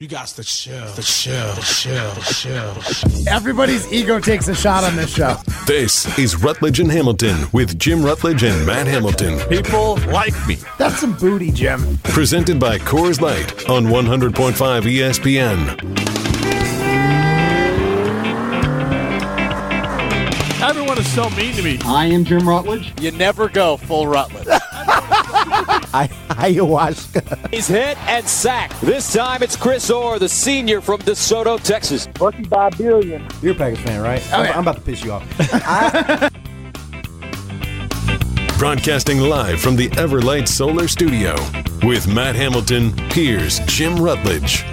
You got the chill. The chill. The chill. The chill. Everybody's ego takes a shot on this show. This is Rutledge and Hamilton with Jim Rutledge and Matt Hamilton. People like me. That's some booty, Jim. Presented by Coors Light on 100.5 ESPN. Everyone is so mean to me. I am Jim Rutledge. You never go full Rutledge. Ayahuasca. He's hit and sacked. This time it's Chris Orr, the senior from DeSoto, Texas. Lucky by a billion. You're a Packers fan, right? Oh, I'm about to piss you off. Broadcasting live from the Everlight Solar Studio with Matt Hamilton, here's Jim Rutledge.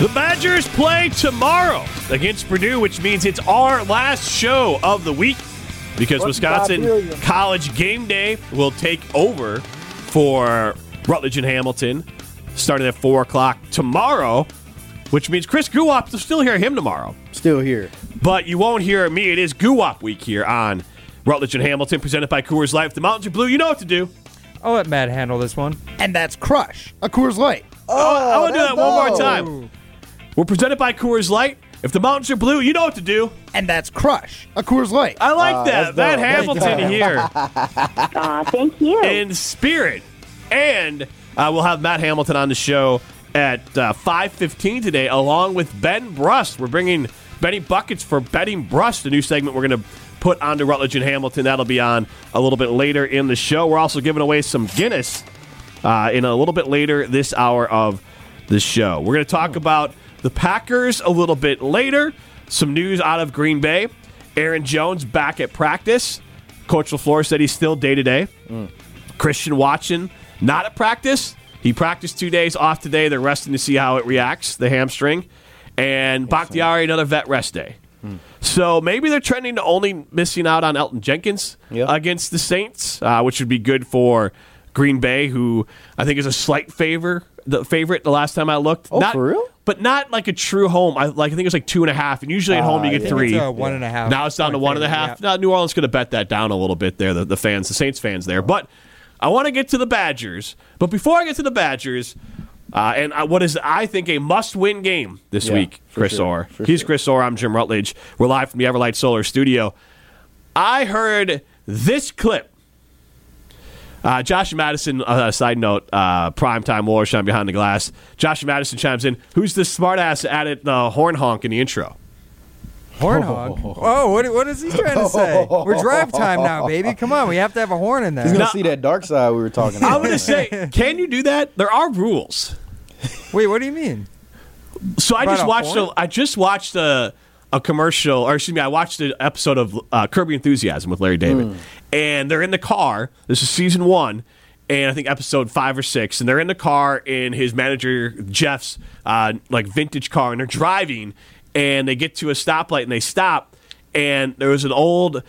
The Badgers play tomorrow against Purdue, which means it's our last show of the week because Wisconsin College Game Day will take over for Rutledge and Hamilton starting at 4 o'clock tomorrow, which means Chris Guwop, you'll still hear him tomorrow. Still here. But you won't hear me. It is Guwop week here on Rutledge and Hamilton, presented by Coors Light. If the mountains are blue, you know what to do. I'll let Matt handle this one. And that's Crush, a Coors Light. Oh, I want to do that one more time. We're presented by Coors Light. If the mountains are blue, you know what to do. And that's Crush, a Coors Light. I like that. Matt Hamilton here. Thank you. In spirit. And we'll have Matt Hamilton on the show at 5:15 today, along with Ben Brust. We're bringing Benny Buckets for Betting Brust, a new segment we're going to put onto Rutledge and Hamilton. That'll be on a little bit later in the show. We're also giving away some Guinness in a little bit later this hour of the show. We're going to talk about the Packers a little bit later. Some news out of Green Bay. Aaron Jones back at practice. Coach LaFleur said he's still day-to-day. Christian Watson not at practice. He practiced 2 days off today. They're resting to see how it reacts, the hamstring. And Bakhtiari, another vet rest day. So maybe they're trending to only missing out on Elton Jenkins against the Saints, which would be good for Green Bay, who I think is a slight favorite the last time I looked. Oh, for real? But not like a true home. I think it was like 2.5. And usually at home you get 3. It's 1.5. Now it's down to 1.5. Yeah. Now New Orleans could have bet that down a little bit there, the fans, the Saints fans there. But I want to get to the Badgers. But before I get to the Badgers, and what is, I think, a must-win game this week, Chris Orr. He's Chris Orr. I'm Jim Rutledge. We're live from the Everlight Solar Studio. I heard this clip. Josh Madison, side note, primetime war shine behind the glass. Josh Madison chimes in. Who's the smartass added the horn honk in the intro? Horn honk? Oh, what is he trying to say? We're drive time now, baby. Come on, we have to have a horn in there. He's going to see that dark side we were talking about. I'm going to say, can you do that? There are rules. Wait, what do you mean? So I just watched a commercial, or excuse me, I watched an episode of Kirby Enthusiasm with Larry David. And they're in the car. This is season 1, and I think episode 5 or 6. And they're in the car in his manager Jeff's like vintage car, and they're driving. And they get to a stoplight, and they stop. And there was an old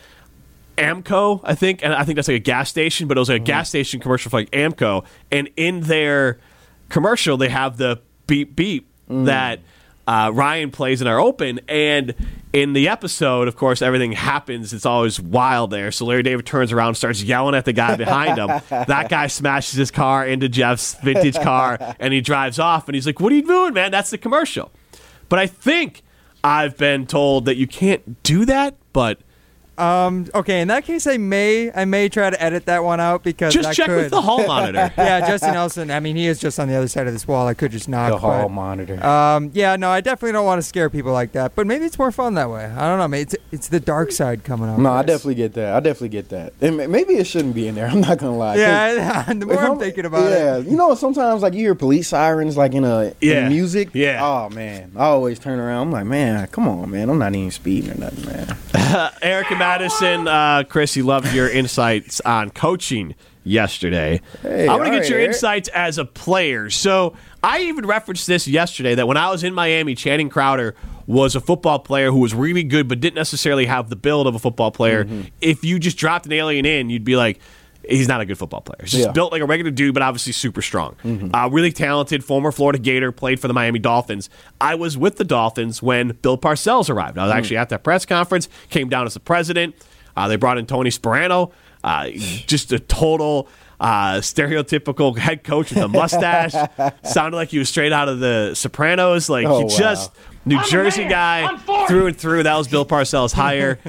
Amco, I think, and I think that's like a gas station, but it was like a gas station commercial for like Amco. And in their commercial, they have the beep beep that Ryan plays in our open, and in the episode, of course, everything happens. It's always wild there. So Larry David turns around and starts yelling at the guy behind him. That guy smashes his car into Jeff's vintage car, and he drives off, and he's like, what are you doing, man? That's the commercial. But I think I've been told that you can't do that, but... okay, in that case, I may try to edit that one out because just check with the hall monitor. Yeah, Justin Nelson. I mean, he is just on the other side of this wall. I could just knock the hall monitor. Yeah, no, I definitely don't want to scare people like that. But maybe it's more fun that way. I don't know. Maybe it's the dark side coming up. No, I definitely get that. And maybe it shouldn't be in there. I'm not gonna lie. Yeah, the more I'm thinking about it. Yeah, you know, sometimes like you hear police sirens like in music. Yeah. Oh man, I always turn around. I'm like, man, come on, man. I'm not even speeding or nothing, man. Eric and Madison, Chris, you loved your insights on coaching yesterday. Hey, I want to get your insights as a player. So I even referenced this yesterday, that when I was in Miami, Channing Crowder was a football player who was really good but didn't necessarily have the build of a football player. If you just dropped an alien in, you'd be like, he's not a good football player. He's just built like a regular dude, but obviously super strong. Mm-hmm. Really talented, former Florida Gator, played for the Miami Dolphins. I was with the Dolphins when Bill Parcells arrived. I was actually at that press conference, came down as the president. They brought in Tony Sperano, just a total stereotypical head coach with a mustache. Sounded like he was straight out of the Sopranos. Like New Jersey guy through and through. That was Bill Parcells' hire.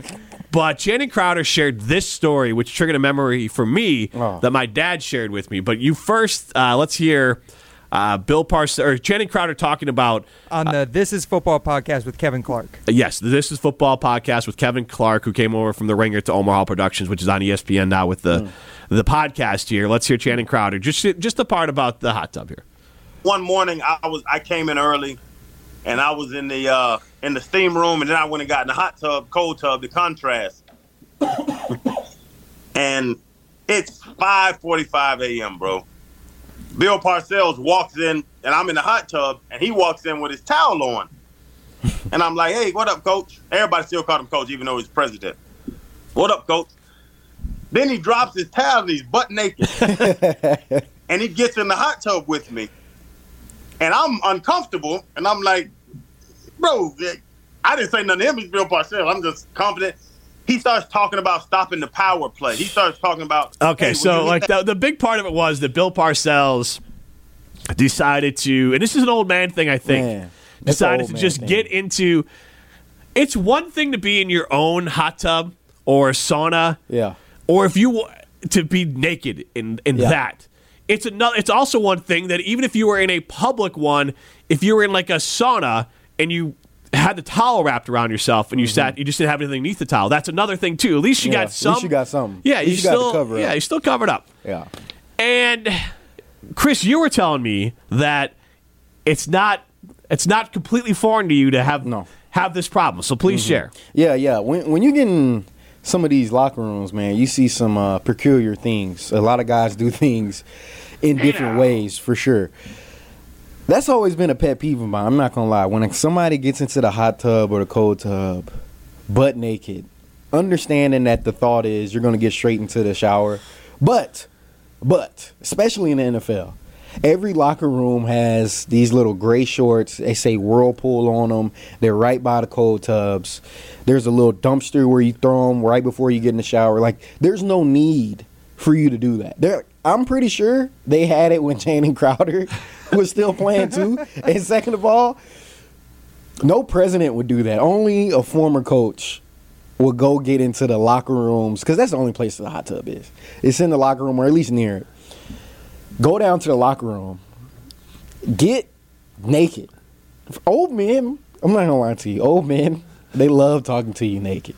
But Channing Crowder shared this story, which triggered a memory for me that my dad shared with me. But you first, let's hear Bill Parcells or Channing Crowder talking about on the This Is Football podcast with Kevin Clark. Yes, the This Is Football podcast with Kevin Clark, who came over from the Ringer to Omaha Productions, which is on ESPN now with the podcast here. Let's hear Channing Crowder. Just the part about the hot tub here. One morning, I came in early. And I was in the steam room, and then I went and got in the hot tub, cold tub, the contrast. And it's 5:45 a.m., bro. Bill Parcells walks in, and I'm in the hot tub, and he walks in with his towel on. And I'm like, hey, what up, coach? Everybody still called him coach, even though he's president. What up, coach? Then he drops his towel, and he's butt naked. And he gets in the hot tub with me. And I'm uncomfortable, and I'm like, bro, I didn't say nothing to him. He's Bill Parcells. I'm just confident. He starts talking about stopping the power play. He starts talking about... Okay, hey, so like the big part of it was that Bill Parcells decided to... And this is an old man thing, I think. Man, decided to just get into... It's one thing to be in your own hot tub or sauna. Yeah. Or if you... To be naked in that... It's another. It's also one thing that even if you were in a public one, if you were in like a sauna and you had the towel wrapped around yourself and you sat, you just didn't have anything beneath the towel. That's another thing too. At least you got some. At least you got some. Yeah, you still cover. Yeah, you still covered up. Yeah. And Chris, you were telling me that it's not completely foreign to you to have this problem. So please share. Yeah. When you getting some of these locker rooms, man, you see some peculiar things. A lot of guys do things in different ways, for sure. That's always been a pet peeve of mine. I'm not going to lie. When somebody gets into the hot tub or the cold tub butt naked, understanding that the thought is you're going to get straight into the shower. But, especially in the NFL, every locker room has these little gray shorts. They say Whirlpool on them. They're right by the cold tubs. There's a little dumpster where you throw them right before you get in the shower. Like, there's no need for you to do that. I'm pretty sure they had it when Channing Crowder was still playing, too. And second of all, no president would do that. Only a former coach would go get into the locker rooms, because that's the only place the hot tub is. It's in the locker room, or at least near it. Go down to the locker room. Get naked. Old men, I'm not going to lie to you, old men, they love talking to you naked.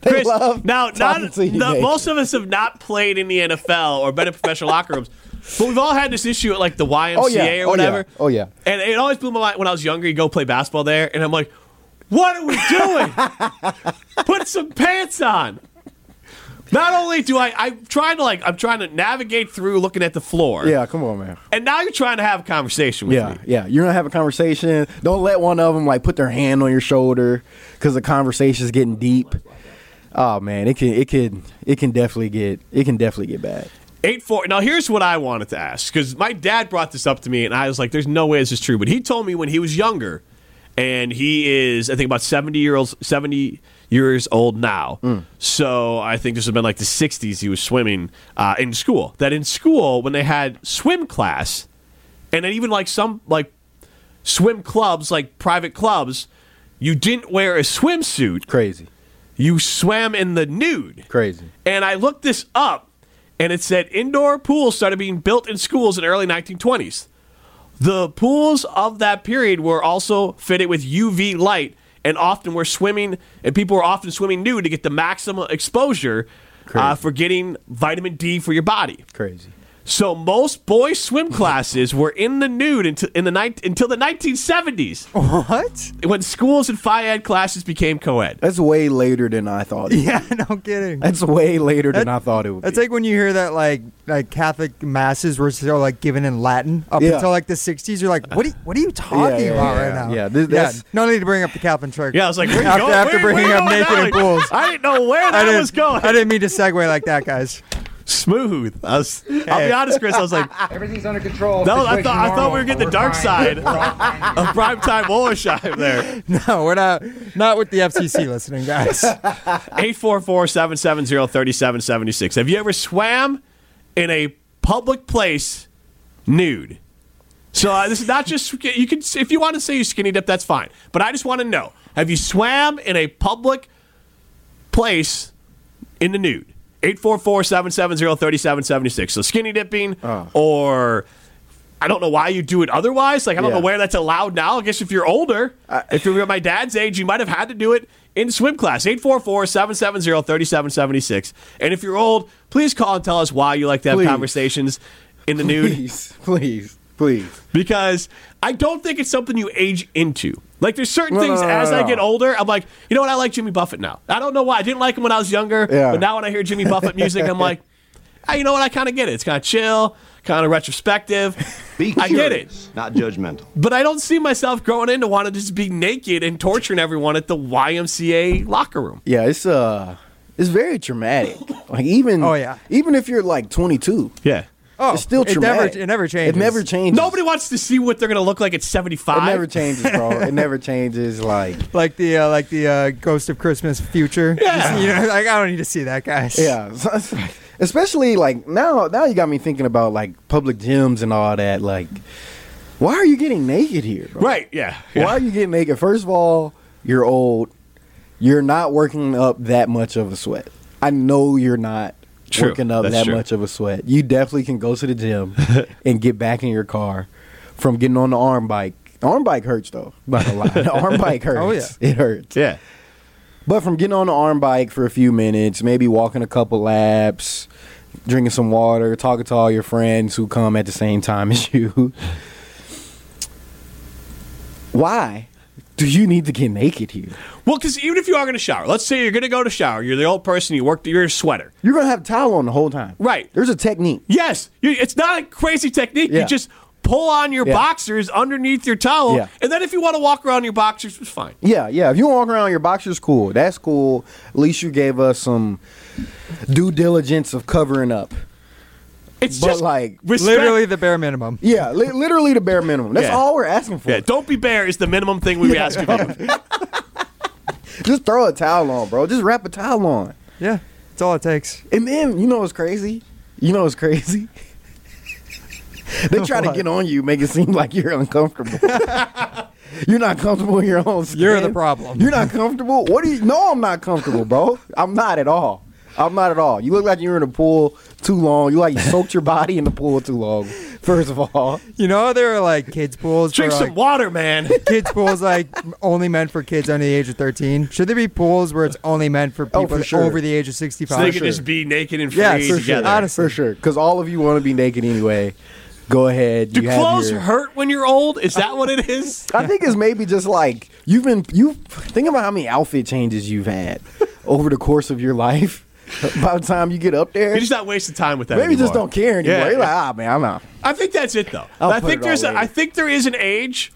Chris, now most of us have not played in the NFL or been in professional locker rooms, but we've all had this issue at like the YMCA or whatever. Oh, yeah. And it always blew my mind when I was younger. You go play basketball there, and I'm like, what are we doing? Put some pants on. Not only do I'm trying to navigate through looking at the floor. Yeah, come on, man. And now you're trying to have a conversation with me. Yeah, you're going to have a conversation. Don't let one of them, like, put their hand on your shoulder because the conversation's getting deep. Oh, man, it can definitely get bad. 8-4. Now, here's what I wanted to ask, because my dad brought this up to me, and I was like, there's no way this is true. But he told me when he was younger, and he is, I think, about 70 years old now. So I think this has been like the 60s he was swimming in school. That in school, when they had swim class, and then even like some like swim clubs, like private clubs, you didn't wear a swimsuit. Crazy. You swam in the nude. Crazy. And I looked this up, and it said indoor pools started being built in schools in the early 1920s. The pools of that period were also fitted with UV light, and often people were often swimming nude to get the maximum exposure for getting vitamin D for your body. Crazy. So most boys' swim classes were in the nude until the 1970s. What? When schools and phi-ed classes became co-ed. That's way later than I thought it would. Yeah, no kidding. That's way later than I thought it would be. That's like when you hear that like Catholic masses were still like given in Latin up until like the 60s. You're like, what are you talking about right now? Yeah, this no need to bring up the Catholic Church. Yeah, I was like, where are you going naked and pools. I didn't know where that was going. I didn't mean to segue like that, guys. Smooth. I'll be honest, Chris. I was like, everything's under control. No, I thought we were getting the dark side of primetime Wollersheim there. No, we're not with the FCC listening, guys. 844-770-3776. Have you ever swam in a public place nude? So this is not just you can. If you want to say you skinny dip, that's fine. But I just want to know: have you swam in a public place in the nude? 844-770-3776. So skinny dipping or I don't know why you do it otherwise. Like I don't know where that's allowed now. I guess if you're older, if you're my dad's age, you might have had to do it in swim class. 844-770-3776. And if you're old, please call and tell us why you like to have conversations in the nude. Please. Because I don't think it's something you age into. Like, there's certain things I get older, I'm like, you know what? I like Jimmy Buffett now. I don't know why. I didn't like him when I was younger, but now when I hear Jimmy Buffett music, I'm like, hey, you know what? I kind of get it. It's kind of chill, kind of retrospective. I get it. Not judgmental. But I don't see myself growing in to want to just be naked and torturing everyone at the YMCA locker room. Yeah, it's very traumatic. Like, even if you're, like, 22. Yeah. Oh, it's still traumatic. It never changes. It never changes. Nobody wants to see what they're going to look like at 75. It never changes, bro. It never changes. Like the Ghost of Christmas Future. Yeah. Just, like I don't need to see that, guys. Yeah. Especially like now you got me thinking about like public gyms and all that. Like, why are you getting naked here, bro? Right. Yeah. Why are you getting naked? First of all, you're old. You're not working up that much of a sweat. I know you're not. True. Working up that much of a sweat. You definitely can go to the gym and get back in your car from getting on the arm bike. The arm bike hurts, though. Not a lot. The arm bike hurts. Oh, yeah. It hurts. Yeah. But from getting on the arm bike for a few minutes, maybe walking a couple laps, drinking some water, talking to all your friends who come at the same time as you. Why do you need to get naked here? Well, because even if you are going to shower, let's say you're going to go to shower, you're the old person, you're a sweater. You're going to have a towel on the whole time. Right. There's a technique. Yes. It's not a crazy technique. Yeah. You just pull on your boxers underneath your towel, and then if you want to walk around your boxers, it's fine. Yeah. If you want to walk around your boxers, cool. That's cool. At least you gave us some due diligence of covering up. It's but just like literally the bare minimum. Yeah, literally the bare minimum. That's all we're asking for. Yeah, don't be bare is the minimum thing we ask for. Just throw a towel on, bro. Just wrap a towel on. Yeah, that's all it takes. And then, you know what's crazy? They try to get on you, make it seem like you're uncomfortable. You're not comfortable in your own skin. You're the problem. You're not comfortable? No, I'm not comfortable, bro. I'm not at all. You look like you were in the pool too long. You you soaked your body in the pool too long, first of all. You know, there are like kids' pools. Drink some water, man. Kids' pools like only meant for kids under the age of 13. Should there be pools where it's only meant for people over the age of 65? So they can just be naked and free together. Sure. Honestly. For sure. Because all of you want to be naked anyway. Go ahead. Do clothes hurt when you're old? Is that what it is? I think it's maybe just like you think about how many outfit changes you've had over the course of your life. By the time you get up there, you're just not wasting time with that. Maybe you just don't care anymore. You're like, man, I'm out. I think that's it, though. I think there is an age,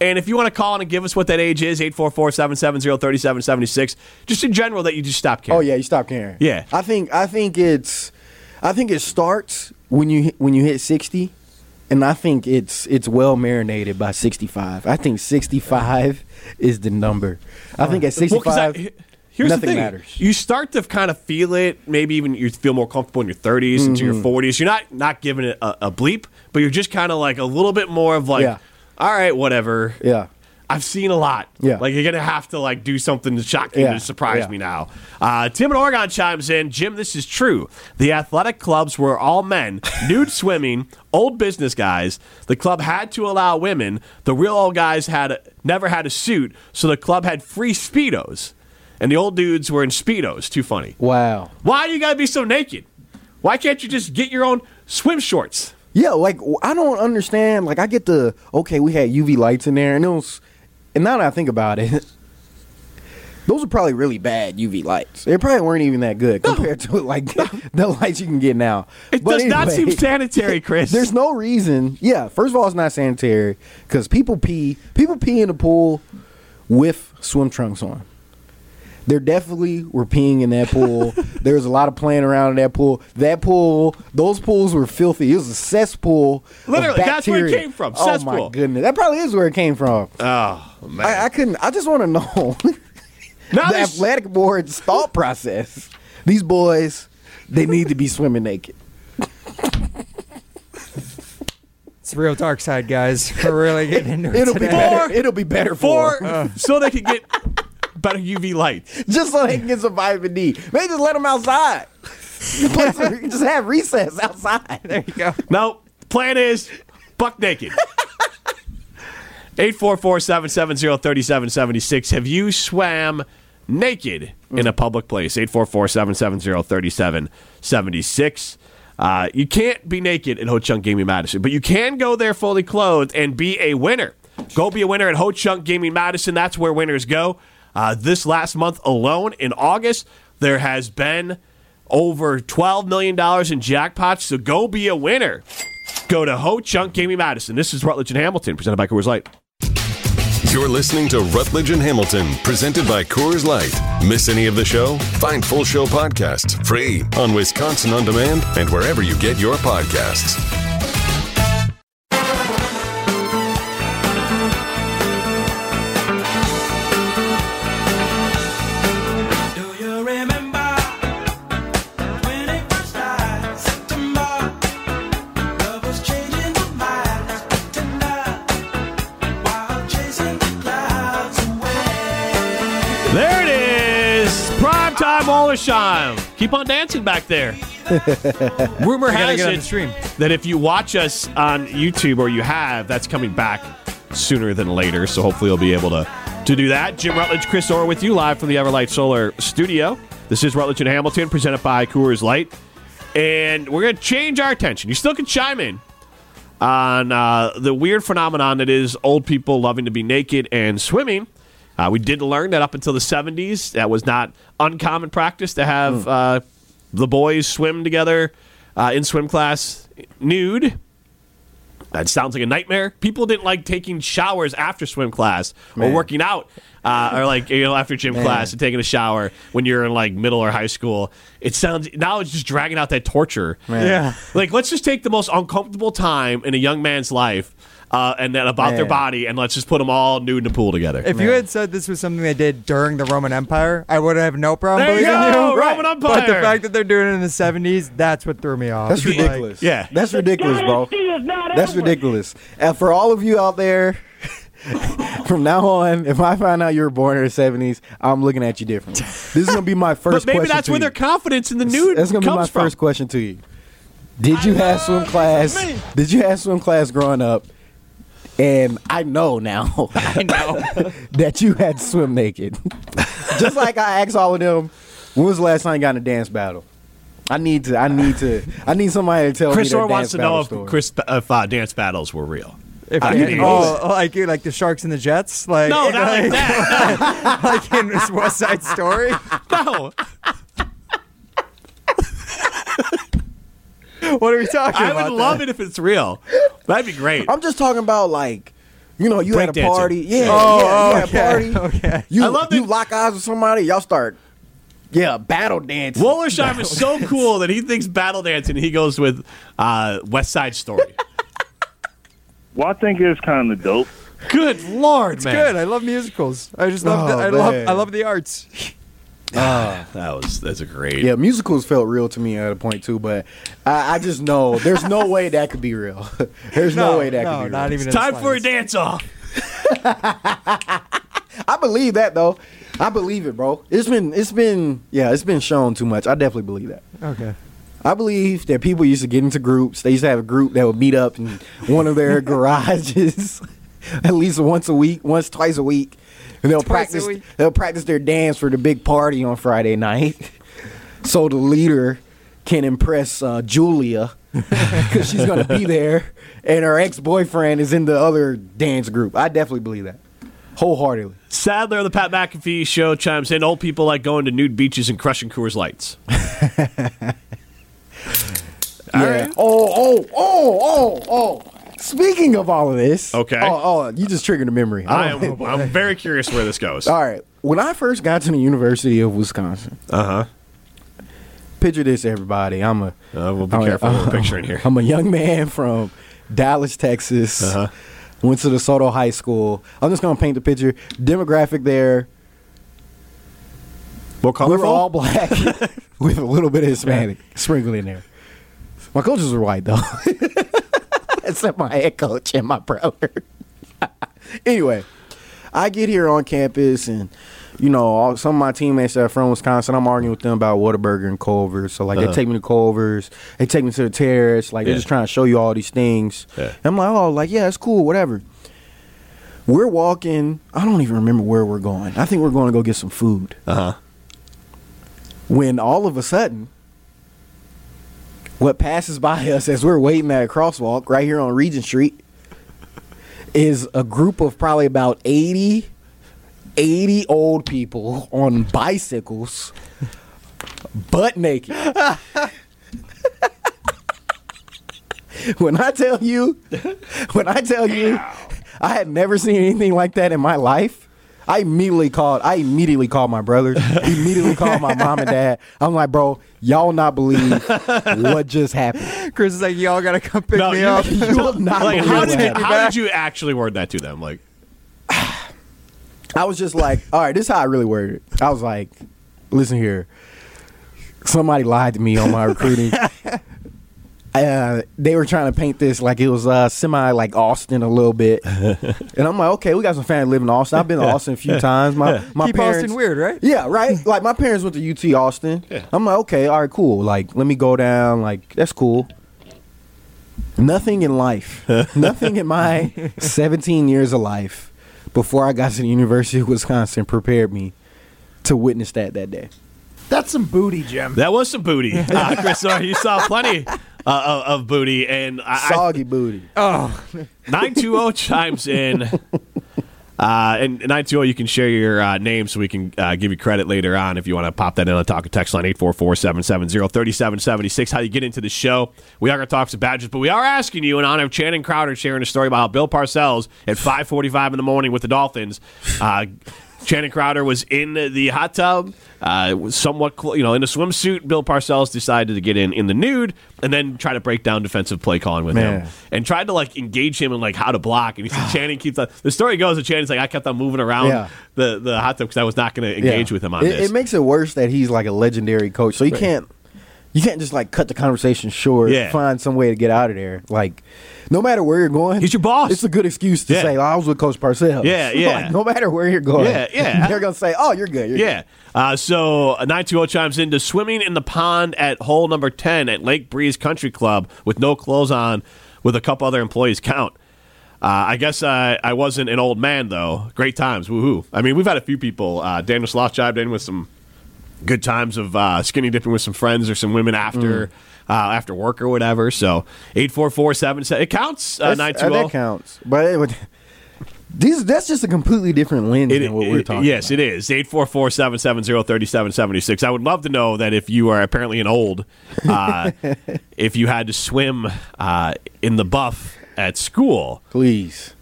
and if you want to call in and give us what that age is, 844-770-3776. Just in general, that you just stop caring. Oh yeah, you stop caring. Yeah, I think it starts when you hit 60, and I think it's well marinated by 65. I think 65 is the number. I think at 65. Here's nothing the thing. Matters. You start to kind of feel it. Maybe even you feel more comfortable in your 30s into your 40s. You're not giving it a bleep, but you're just kind of like a little bit more of like, all right, whatever. Yeah, I've seen a lot. Yeah, like you're gonna have to like do something to shock you to surprise me now. Tim in Oregon chimes in. Jim, this is true. The athletic clubs were all men, nude swimming, old business guys. The club had to allow women. The real old guys never had a suit, so the club had free Speedos. And the old dudes were in Speedos. Too funny. Wow. Why do you got to be so naked? Why can't you just get your own swim shorts. Yeah, like, I don't understand. Like, I get the, okay, we had UV lights in there, and it was, and now that I think about it, those are probably really bad UV lights. They probably weren't even that good compared to, like, the lights you can get now. It does not seem sanitary, Chris. There's no reason. Yeah, first of all, it's not sanitary because people pee in the pool with swim trunks on. There definitely were peeing in that pool. There was a lot of playing around in that pool. Those pools were filthy. It was a cesspool. Literally, that's where it came from. Cesspool. Oh my goodness, that probably is where it came from. Oh man, I just want to know the athletic board's thought process. These boys, they need to be swimming naked. It's real dark side, guys. We're really getting into it. It'll be better for so they can get better UV light. Just so they can get some vitamin D. Maybe just let them outside. Just have recess outside. There you go. No, the plan is buck naked. 844-770-3776. Have you swam naked in a public place? 844-770-3776. You can't be naked at Ho-Chunk Gaming Madison, but you can go there fully clothed and be a winner. Go be a winner at Ho-Chunk Gaming Madison. That's where winners go. This last month alone, in August, there has been over $12 million in jackpots, so go be a winner. Go to Ho-Chunk Gaming Madison. This is Rutledge and Hamilton, presented by Coors Light. You're listening to Rutledge and Hamilton, presented by Coors Light. Miss any of the show? Find full show podcasts free on Wisconsin On Demand and wherever you get your podcasts. Keep on dancing back there. Rumor has it that if you watch us on YouTube, or you have, that's coming back sooner than later. So hopefully you'll be able to do that. Jim Rutledge, Chris Orr with you live from the Everlight Solar studio. This is Rutledge and Hamilton, presented by Coors Light. And we're going to change our attention. You still can chime in on the weird phenomenon that is old people loving to be naked and swimming. We did learn that up until the 70s, that was not uncommon practice to have the boys swim together in swim class nude. That sounds like a nightmare. People didn't like taking showers after swim class or working out or like after gym class and taking a shower when you're in like middle or high school. It sounds now it's just dragging out that torture. Man. Yeah, like let's just take the most uncomfortable time in a young man's life. And then about their body, and let's just put them all nude in the pool together. If you had said this was something they did during the Roman Empire, I would have no problem believing you. Roman Empire. But the fact that they're doing it in the 70s, that's what threw me off. That's ridiculous. Like, yeah. That's ridiculous, bro. That's ridiculous. And for all of you out there, from now on, if I find out you were born in the 70s, I'm looking at you differently. This is going to be my first question to you. But maybe that's where their confidence in the nude comes from. That's going to be my first question to you. Did you have swim class? Did you have swim class growing up? And I know now that you had to swim naked. Just like I asked all of them, when was the last time you got in a dance battle? I need somebody to tell me that dance battle story. Chris Orr wants to know if dance battles were real. Like the Sharks and the Jets? Like, no, not like that. No. Like in this West Side Story? No. What are we talking about? I would love it if it's real. That'd be great. I'm just talking about, like, you had a party. Yeah, you had a party. Okay. You lock eyes with somebody, y'all start, battle dancing. Wollersheim is so cool that he thinks battle dancing, he goes with West Side Story. Well, I think it's kind of dope. Good Lord, it's man. It's good. I love musicals. I just love I love the arts. That's a great. Yeah, musicals felt real to me at a point too, but I just know there's no way that could be real. There's no way that could be real. Not even. It's time for a dance off. I believe that though. I believe it, bro. It's been shown too much. I definitely believe that. Okay. I believe that people used to get into groups. They used to have a group that would meet up in one of their garages at least twice a week. And they'll practice their dance for the big party on Friday night. So the leader can impress Julia, because she's going to be there, and her ex-boyfriend is in the other dance group. I definitely believe that. Wholeheartedly. Sadler on the Pat McAfee Show chimes in, old people like going to nude beaches and crushing Coors Lights. All right. Oh. Speaking of all of this. Okay. Oh, you just triggered a memory. I'm very curious where this goes. All right. When I first got to the University of Wisconsin. Uh-huh. Picture this, everybody. We'll be careful picturing here. I'm a young man from Dallas, Texas. Uh-huh. Went to DeSoto High School. I'm just going to paint the picture. Demographic there. More colorful? We were all black with a little bit of Hispanic sprinkled in there. My coaches were white, though. Except my head coach and my brother. Anyway, I get here on campus and... You know, some of my teammates that are from Wisconsin, I'm arguing with them about Whataburger and Culver's. So, like, they take me to Culver's. They take me to the terrace. Like, they're just trying to show you all these things. Yeah. And I'm like, it's cool, whatever. We're walking. I don't even remember where we're going. I think we're going to go get some food. Uh-huh. When all of a sudden, what passes by us as we're waiting at a crosswalk right here on Regent Street is a group of probably about 80 old people on bicycles, butt naked. When I tell you, I had never seen anything like that in my life. I immediately called my brothers. Immediately called my mom and dad. I'm like, bro, y'all not believe what just happened. Chris is like, y'all gotta come pick me up. You will not believe how did you actually word that to them? Like. I was just like, all right, this is how I really worded it. I was like, listen here. Somebody lied to me on my recruiting. They were trying to paint this like it was semi-like Austin a little bit. And I'm like, okay, we got some family living in Austin. I've been to Austin a few times. My Keep parents, Austin weird, right? Yeah, right? Like, my parents went to UT Austin. Yeah. I'm like, okay, all right, cool. Like, let me go down. Like, that's cool. Nothing in life. Nothing in my 17 years of life. Before I got to the University of Wisconsin, prepared me to witness that day. That's some booty, Jim. That was some booty. Chris Orr, you saw plenty of booty. And soggy booty. Oh, 920 chimes in. And 920, you can share your name so we can give you credit later on if you want to pop that in on the Talk and Text line, 844-770-3776. How you get into the show. We are going to talk some Badgers, but we are asking you in honor of Channing Crowder sharing a story about how Bill Parcells at 5:45 in the morning with the Dolphins. Channing Crowder was in the hot tub, was somewhat in a swimsuit. Bill Parcells decided to get in the nude and then try to break down defensive play calling with him and tried to engage him in how to block. And he said Channing keeps on. The story goes that Channing's I kept on moving around the hot tub because I was not going to engage with him on this. It makes it worse that he's a legendary coach, so you can't just cut the conversation short. Find some way to get out of there. No matter where you're going, he's your boss. It's a good excuse to say, I was with Coach Parcells. Yeah. No matter where you're going, they're gonna say, oh, you're good. You're good. So 920 chimes into swimming in the pond at hole number 10 at Lake Breeze Country Club with no clothes on, with a couple other employees. Count. I guess I wasn't an old man though. Great times. Woohoo! I mean, we've had a few people. Daniel Sloth jived in with some good times of skinny dipping with some friends or some women after work or whatever. So 844-777. It counts. 920. That counts. But that's just a completely different lens than what we're talking about. Yes, it is. 844-770-3776. I would love to know that if you are apparently an old, if you had to swim in the buff at school. Please.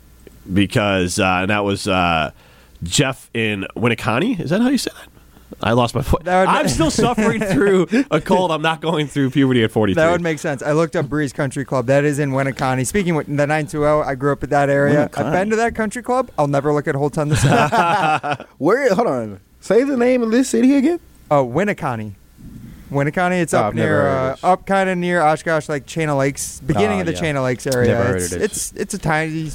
Because that was Jeff in Winneconne. Is that how you said that? I lost my foot. I'm still suffering through a cold. I'm not going through puberty at 42. That would make sense. I looked up Breeze Country Club. That is in Winneconne. Speaking with the 920, I grew up in that area. Winneconne. I've been to that country club. I'll never look at Whole Ton the same. Where? Hold on. Say the name of this city again. Oh, Winneconne. Winneconne. It's up near, up kind of near Oshkosh, like Chain of Lakes, beginning of the Chain of Lakes area. Never heard of it. It's a tiny,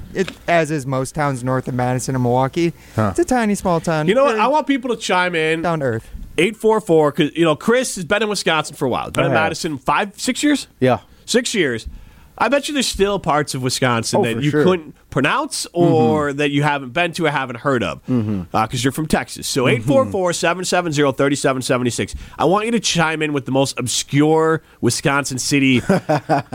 as is most towns north of Madison and Milwaukee. Huh. It's a tiny, small town. You know what? I want people to chime in. Down to earth. 844, because Chris has been in Wisconsin for a while. Been in Madison 5, 6 years? Yeah. 6 years. I bet you there's still parts of Wisconsin that you couldn't pronounce or that you haven't been to or haven't heard of because you're from Texas. So 844-770-3776. I want you to chime in with the most obscure Wisconsin city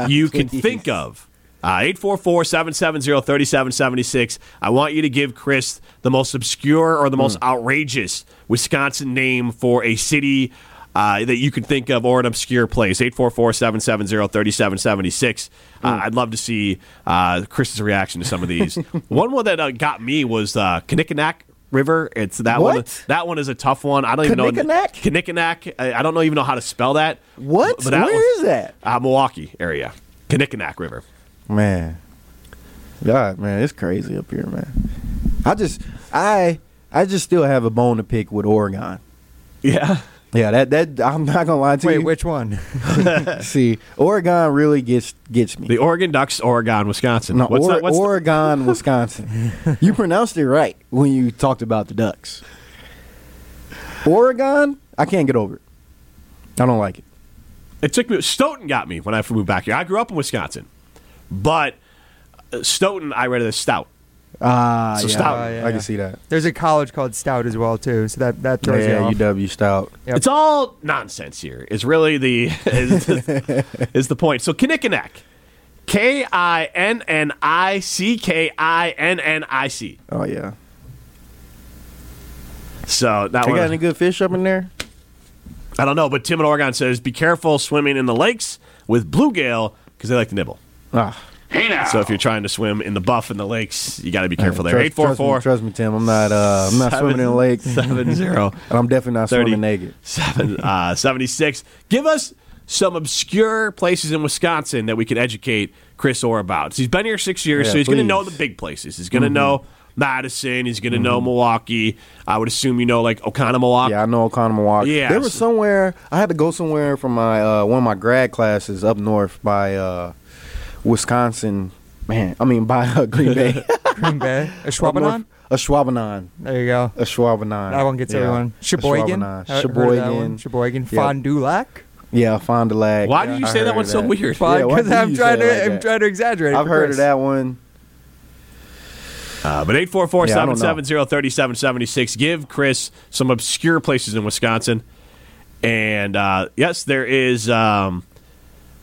you can think of. 844-770-3776. I want you to give Chris the most obscure or the most outrageous Wisconsin name for a city that you can think of or an obscure place. 844-770-3776. I'd love to see Chris's reaction to some of these. One that got me was Kinnickinnic River. It's that one. That one is a tough one. I don't even know. Kinnickinnic. I don't even know how to spell that. What? But that Where is that? Milwaukee area. Kinnickinnic River. Man. God, man, it's crazy up here, man. I just still have a bone to pick with Oregon. Yeah. Yeah, that I'm not gonna lie to you. Wait, which one? See, Oregon really gets me. The Oregon Ducks, Oregon, Wisconsin. No, Oregon, Wisconsin. You pronounced it right when you talked about the Ducks. Oregon, I can't get over it. I don't like it. It took me. Stoughton got me when I moved back here. I grew up in Wisconsin, but Stoughton, I read it as Stout. Stout. I can see that. There's a college called Stout as well too, so that throws you off. UW Stout. Yep. It's all nonsense here. It's really is the point. So Kinnickinnic, Kinnickinnic. Oh yeah. So that one. You got any good fish up in there? I don't know, but Tim in Oregon says be careful swimming in the lakes with bluegill because they like to nibble. Ah. Hey now. So if you're trying to swim in the buff in the lakes, you got to be careful there. 844. Trust me, Tim. I'm not swimming in the lake. 70. And I'm definitely not swimming naked. 76. Give us some obscure places in Wisconsin that we can educate Chris Orr about. So he's been here 6 years, so he's going to know the big places. He's going to know Madison. He's going to know Milwaukee. I would assume you know like Oconomowoc. Yeah, I know Oconomowoc. Yeah, there was somewhere I had to go somewhere from my one of my grad classes up north by. Wisconsin, man. I mean, by Green Bay. Green Bay. A Sheboygan. There you go. A Sheboygan. That one gets everyone. Sheboygan. Fond du Lac. Yeah, Fond du Lac. Why do you say that one's so weird? Because I'm trying to exaggerate. I've heard of that one. But 844-770-3776. Give Chris some obscure places in Wisconsin. And yes, there is.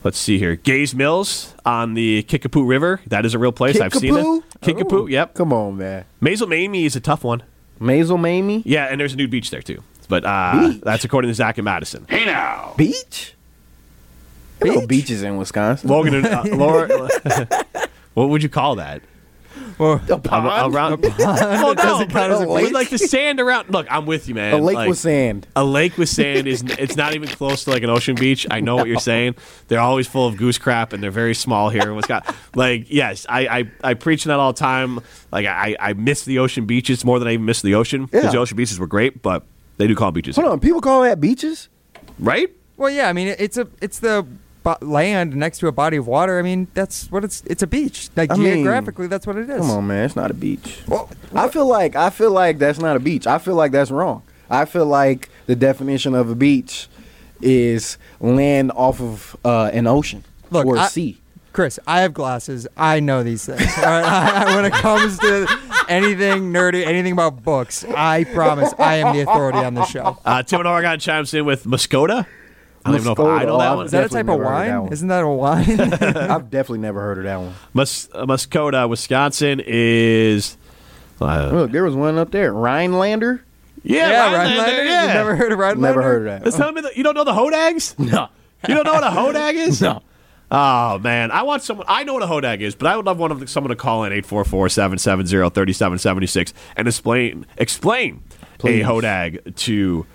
Let's see here. Gaze Mills on the Kickapoo River. That is a real place. Kickapoo? I've seen it. Kickapoo? Oh, yep. Come on, man. Maisel-Mamie is a tough one. Maisel-Mamie? Yeah, and there's a nude beach there, too. But that's according to Zach and Madison. Hey, now. Beach? There are no beaches in Wisconsin. Logan and Laura. What would you call that? Or a pond? A pond? Well, no, like the sand around. Look, I'm with you, man. A lake with sand. A lake with sand is. It's not even close to like an ocean beach. I know what you're saying. They're always full of goose crap, and they're very small here in Wisconsin. Like, yes, I preach that all the time. Like, I miss the ocean beaches more than I even miss the ocean because the ocean beaches were great, but they do call beaches. Hold on, people call that beaches, right? Well, yeah. I mean, it's the land next to a body of water. I mean, that's what it's a beach. Like, geographically, that's what it is. Come on, man, it's not a beach. Well, I feel like that's not a beach. I feel like that's wrong. I feel like the definition of a beach is land off of an ocean or a sea. Chris, I have glasses. I know these things. All right? When it comes to anything nerdy, anything about books, I promise I am the authority on this show. Tim in Oregon chimes in with Muskota. I don't even know if I know that one. Is that a type of wine? Isn't that a wine? I've definitely never heard of that one. Muskota, Wisconsin is... Look, there was one up there. Rhinelander? Yeah, Rhinelander. Yeah. You've never heard of Rhinelander? Never heard of that. Tell me you don't know the Hodags? No. You don't know what a Hodag is? No. Oh, man. I know what a Hodag is, but I would love someone to call in 844-770-3776 and explain a Hodag to...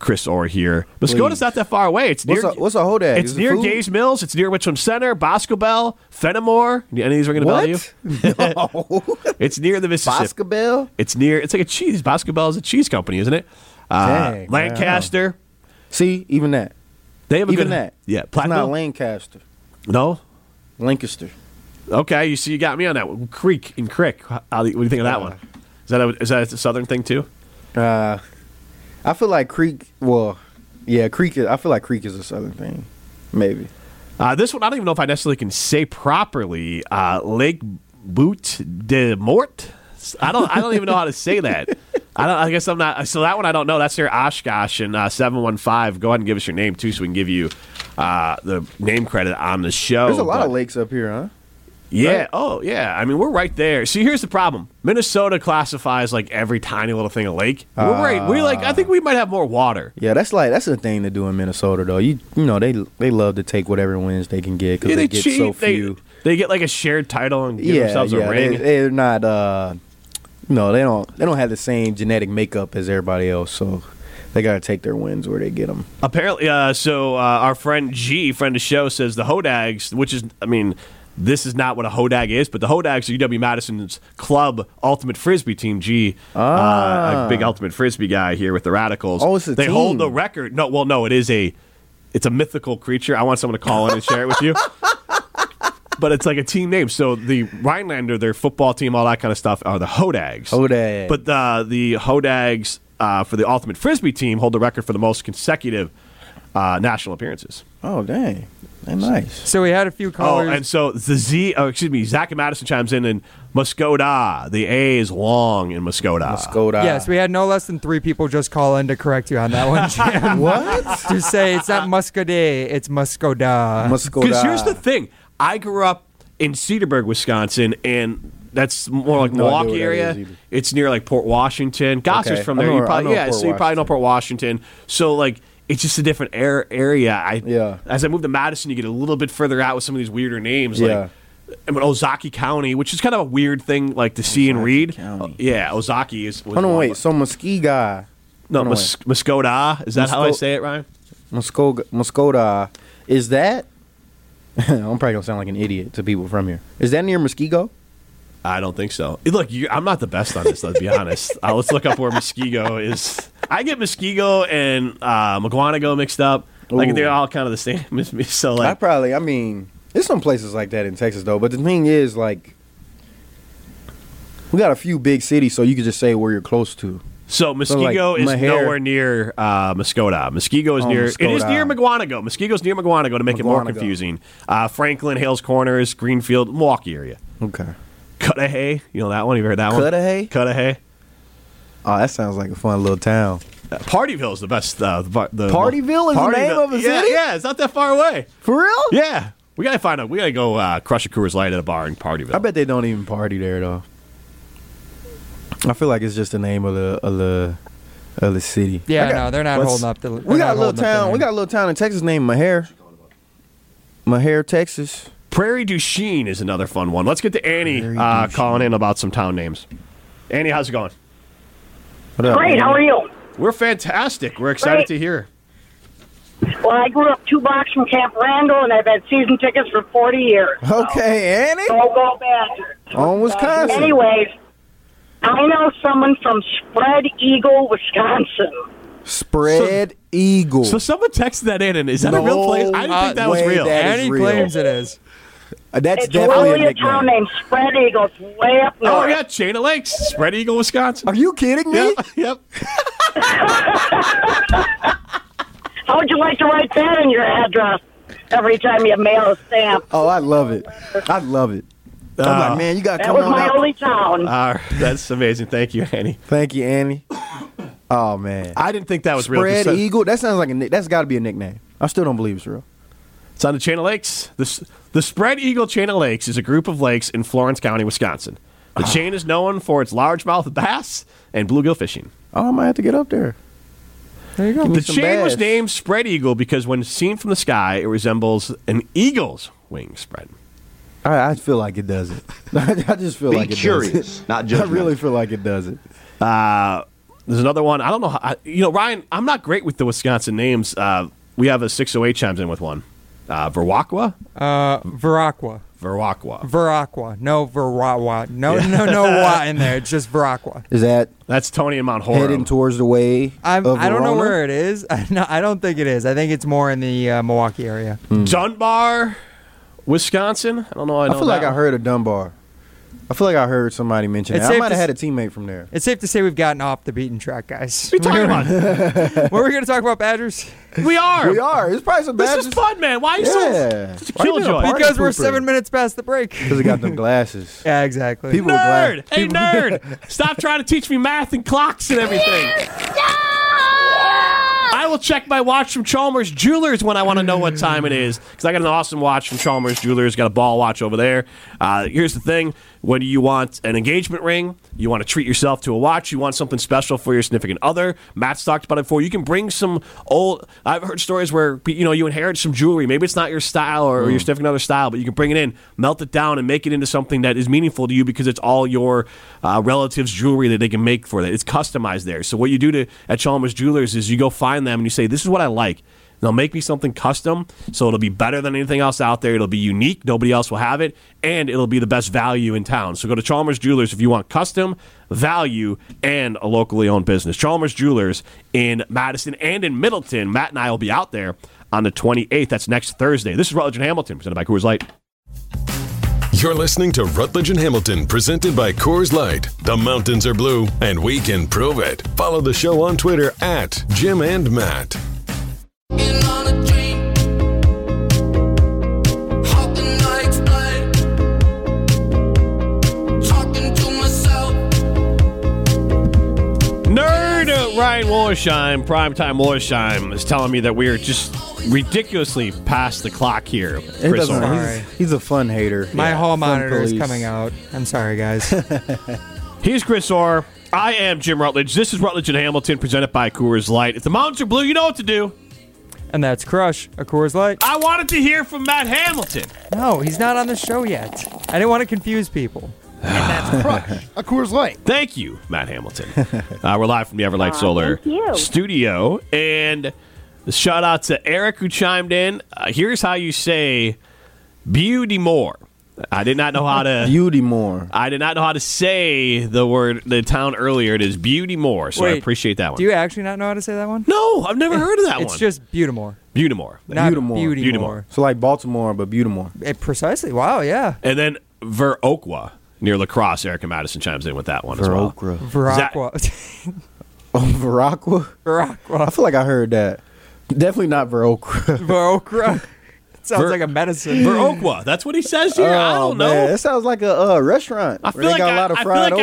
Chris Orr here. Muskota's not that far away. It's near. What's a Hodag? It's near Gaze Mills. It's near Witcham Center, Bosco Bell, Fenimore. Any of these ringing a bell to you? No. It's near the Mississippi. Bosco Bell? It's near. It's like a cheese. Bosco Bell is a cheese company, isn't it? Dang, Lancaster. See, even that. They have a even good, that. Yeah, Platteville. It's not Lancaster. No. Lancaster. Okay, you see, you got me on that one. Creek. What do you think of that one? Is that a southern thing too? I feel like Creek is a southern thing, maybe. This one, I don't even know if I necessarily can say properly. Lake Bout de Mort. I don't even know how to say that. I guess I'm not. So that one I don't know. That's your Oshkosh and 715. Go ahead and give us your name too, so we can give you the name credit on the show. There's a lot of lakes up here, huh? Yeah. Right? Oh, yeah. I mean, we're right there. See, here's the problem. Minnesota classifies like every tiny little thing a lake. We're right. We like. I think we might have more water. Yeah, that's the thing to do in Minnesota, though. You know they love to take whatever wins they can get because they get cheat. So few. They get like a shared title and give themselves a ring. They're not. No, they don't have the same genetic makeup as everybody else, so they got to take their wins where they get them. Apparently, our friend G, friend of the show, says the Hodags, which is, I mean, this is not what a Hodag is, but the Hodags are UW-Madison's club ultimate Frisbee team. G, a big ultimate Frisbee guy here with the Radicals. Oh, it's a team. They hold the record. No, well, no, it's a mythical creature. I want someone to call in and share it with you. But it's like a team name. So the Rhinelander, their football team, all that kind of stuff, are the Hodags. Hodags. But the Hodags for the Ultimate Frisbee team hold the record for the most consecutive national appearances. Oh, dang. That's nice. So we had a few callers. Oh, and so Zach and Madison chimes in Muscoda. The A is long in Muscoda. Muscoda. Yes, we had no less than 3 people just call in to correct you on that one, Jim. What? To say it's not Muscodé, it's Muscoda. Muscoda. Because here's the thing. I grew up in Cedarburg, Wisconsin, and that's more like Milwaukee area. It's near like Port Washington. Gosser's from there. You probably know Port Washington. So like it's just a different area. As I moved to Madison, you get a little bit further out with some of these weirder names. Yeah. Like Ozaukee County, which is kind of a weird thing like to see and read. Yeah, Ozaukee is. Hold on, wait. So Muskega. No, Muscoda. Is that how I say it, Ryan? Muscoda. Is that? I'm probably going to sound like an idiot to people from here. Is that near Muskego? I don't think so. Look, I'm not the best on this, let's be honest. Let's look up where Muskego is. I get Muskego and McGuanago mixed up. Like they're all kind of the same as me. So like, there's some places like that in Texas, though. But the thing is, like, we got a few big cities, so you can just say where you're close to. So Muskego is nowhere near Muscoda. Muskego is near. Muscoda. It is near McGuanago. Muskego is near McGuanago to make it more confusing. Franklin, Hales Corners, Greenfield, Milwaukee area. Okay. Cudahy, you know that one. You ever heard that one? Cudahy. Oh, that sounds like a fun little town. Partyville is the best. Partyville is the name of a city. Yeah, it's not that far away. For real? Yeah, we gotta find out. We gotta go crush a Coors Light at a bar in Partyville. I bet they don't even party there though. I feel like it's just the name of the city. Yeah, they're not holding up. We got a little town. We got a little town in Texas named Maher. Maher, Texas. Prairie du Chien is another fun one. Let's get to Annie calling in about some town names. Annie, how's it going? Great. How are you? We're fantastic. We're excited to hear. Well, I grew up 2 blocks from Camp Randall, and I've had season tickets for 40 years. Okay, Annie. So I'll go back. On Wisconsin. Anyways. I know someone from Spread Eagle, Wisconsin. Spread Eagle. So someone texted that in, and is that a real place? I didn't think that was real. Annie claims it is. That's definitely a nickname. Town named Spread Eagle. It's way up north. Oh, yeah, Chain of Lakes. Spread Eagle, Wisconsin. Are you kidding me? Yep. How would you like to write that in your address every time you mail a stamp? Oh, I love it. I love it. I'm like, man, you got to come on out. That was my only town. That's amazing. Thank you, Annie. Thank you, Annie. Oh, man. I didn't think that was real. Spread Eagle? That sounds like that's got to be a nickname. I still don't believe it's real. It's on the Chain of Lakes. The Spread Eagle Chain of Lakes is a group of lakes in Florence County, Wisconsin. The chain is known for its largemouth bass and bluegill fishing. Oh, I might have to get up there. There you go. The chain was named Spread Eagle because when seen from the sky, it resembles an eagle's wing spread. I feel like it does it. I just feel like it does it. Be curious, not judgmental. I really feel like it does it. There's another one. I don't know. Ryan, I'm not great with the Wisconsin names. We have a 608 chimes in with one. Verwakwa? Verwakwa. No Verwakwa. No wa in there. It's just Verwakwa. Is that? That's Tony and Mount Horeb. Heading towards the way of I don't know where it is. No, I don't think it is. I think it's more in the Milwaukee area. Dunbar, Wisconsin? I don't know. I feel like I heard of Dunbar. I feel like I heard somebody mention that. I might have had a teammate from there. It's safe to say we've gotten off the beaten track, guys. What are you talking about? Were we going to talk about Badgers? We are. It's probably some Badgers. This is fun, man. Why are you so killjoy? Because we're 7 minutes past the break. Because I got them glasses. Yeah, exactly. People nerd. Hey, nerd. Stop trying to teach me math and clocks and everything. I will check my watch from Chalmers Jewelers when I want to know what time it is, because I got an awesome watch from Chalmers Jewelers. Got a ball watch over there. Here's the thing. When you want an engagement ring, you want to treat yourself to a watch, you want something special for your significant other. Matt's talked about it before. You can bring some old... I've heard stories where you inherit some jewelry. Maybe it's not your style or your significant other's style, but you can bring it in, melt it down, and make it into something that is meaningful to you because it's all your relatives' jewelry that they can make for that. It's customized there. So what you do at Chalmers Jewelers is you go find them and you say, this is what I like. They'll make me something custom, so it'll be better than anything else out there. It'll be unique. Nobody else will have it, and it'll be the best value in town. So go to Chalmers Jewelers if you want custom, value, and a locally owned business. Chalmers Jewelers in Madison and in Middleton. Matt and I will be out there on the 28th. That's next Thursday. This is Rutledge and Hamilton, presented by Coors Light. You're listening to Rutledge and Hamilton, presented by Coors Light. The mountains are blue, and we can prove it. Follow the show on Twitter at Jim and Matt. On a dream, hot the night's light, talking to myself. Nerd Ryan Wollersheim, Primetime Wollersheim, is telling me that we are just ridiculously past the clock here. He's a fun hater. My hall monitor is coming out. I'm sorry, guys. He's Chris Orr. I am Jim Rutledge. This is Rutledge and Hamilton, presented by Coors Light. If the mountains are blue, you know what to do. And that's Crush, a Coors Light. I wanted to hear from Matt Hamilton. No, he's not on the show yet. I didn't want to confuse people. And that's Crush, a Coors Light. Thank you, Matt Hamilton. We're live from the Everlight Solar studio. And the shout out to Eric who chimed in. Here's how you say beauty more. I did not know how to say the town earlier. It is Beautymore, so I appreciate that one. Do you actually not know how to say that one? No, I've never heard of that one. It's just Beautymore. Beautymore. So like Baltimore, but Beautymore. Precisely. Wow, yeah. And then Viroqua near La Crosse. Eric and Madison chimes in with that one as well. Viroqua. I feel like I heard that. Definitely not Viroqua. Viroqua. Sounds like a medicine. Viroqua. That's what he says here. I don't know. That sounds like a restaurant. I feel like I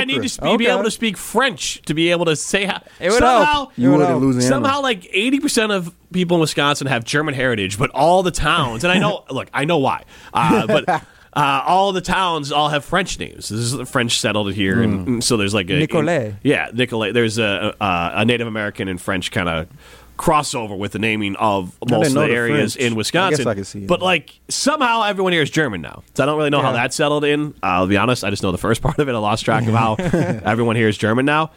need to be able to speak French to be able to say how. It would somehow help. You would in Louisiana. Somehow, like 80% of people in Wisconsin have German heritage, but all the towns, and I know. Look, I know why, but. All the towns all have French names. This is the French settled here, and so there's like a Nicolet. Nicolet. There's a Native American and French kind of crossover with the naming of most of the areas in Wisconsin. I guess I can see it. But like somehow everyone here is German now. So I don't really know how that settled in. I'll be honest, I just know the first part of it. I lost track of how everyone here is German now.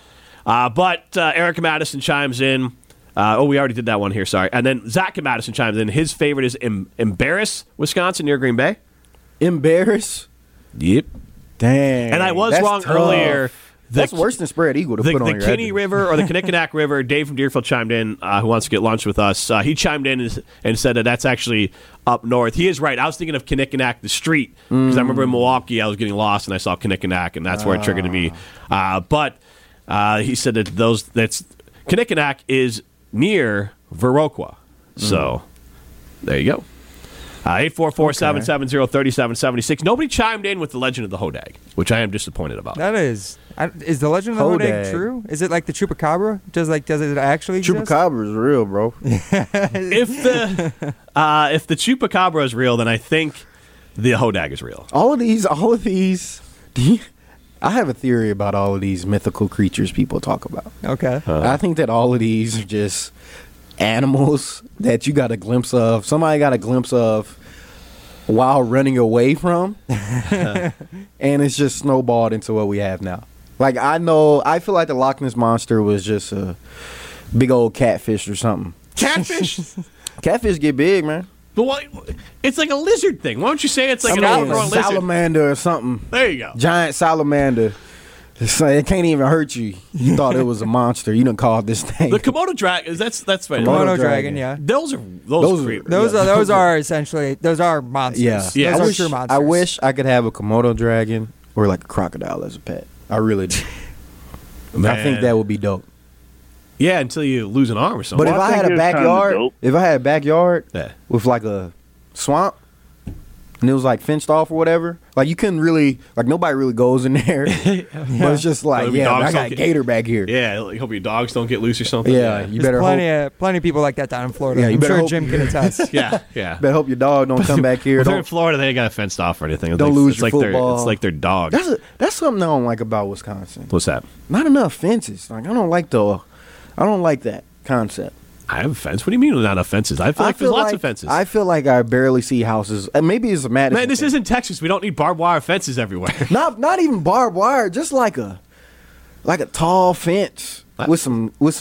But Eric Madison chimes in. We already did that one here, sorry. And then Zach Madison chimes in. His favorite is Embarrass, Wisconsin, near Green Bay. Embarrass? Yep. Dang. And I was wrong earlier. That's worse than spread eagle to put on your head. The Kinney River or the Kinnickinnic River, Dave from Deerfield chimed in, who wants to get lunch with us. He chimed in and said that that's actually up north. He is right. I was thinking of Kinnickinnic, the street, because I remember in Milwaukee I was getting lost and I saw Kinnickinnic, and that's where it triggered me. But he said that Kinnickinnic is near Viroqua. So there you go. 844-770-3776. Nobody chimed in with the Legend of the Hodag, which I am disappointed about. That is. Is the Legend of the Hodag true? Is it like the Chupacabra? Does it actually exist? Chupacabra is real, bro. If the Chupacabra is real, then I think the Hodag is real. All of these. I have a theory about all of these mythical creatures people talk about. Okay. I think that all of these are just animals that you got a glimpse of, somebody got a glimpse of while running away from, and it's just snowballed into what we have now. Like, I feel like the Loch Ness Monster was just a big old catfish or something. Catfish? Catfish get big, man. But why, it's like a lizard thing. Why don't you say it's like an overgrown lizard? Salamander or something. There you go. Giant salamander. It can't even hurt you. You thought it was a monster. You done called this thing the Komodo dragon. That's right. Komodo dragon. Yeah, those are essentially monsters. Yeah, those are true monsters. I wish I could have a Komodo dragon or like a crocodile as a pet. I really do. I think that would be dope. Yeah, until you lose an arm or something. But well, if I had a backyard yeah. with like a swamp and it was like fenced off or whatever, like you couldn't really, like nobody really goes in there. Yeah. But it's just like, yeah, I got a gator back here. Yeah, like, hope your dogs don't get loose or something. Yeah, you better plenty of people like that down in Florida. Yeah, I'm sure Jim can attest. Yeah. Better hope your dog don't come back here. Well, they're in Florida, they ain't got it fenced off or anything. Don't lose your football. It's like their dog. That's something I don't like about Wisconsin. What's that? Not enough fences. Like I don't like that concept. I have a fence. What do you mean without fences? I feel like there's lots of fences. I feel like I barely see houses. Maybe it's a Madison. Man, this isn't Texas. We don't need barbed wire fences everywhere. Not even barbed wire. Just like a tall fence with some. All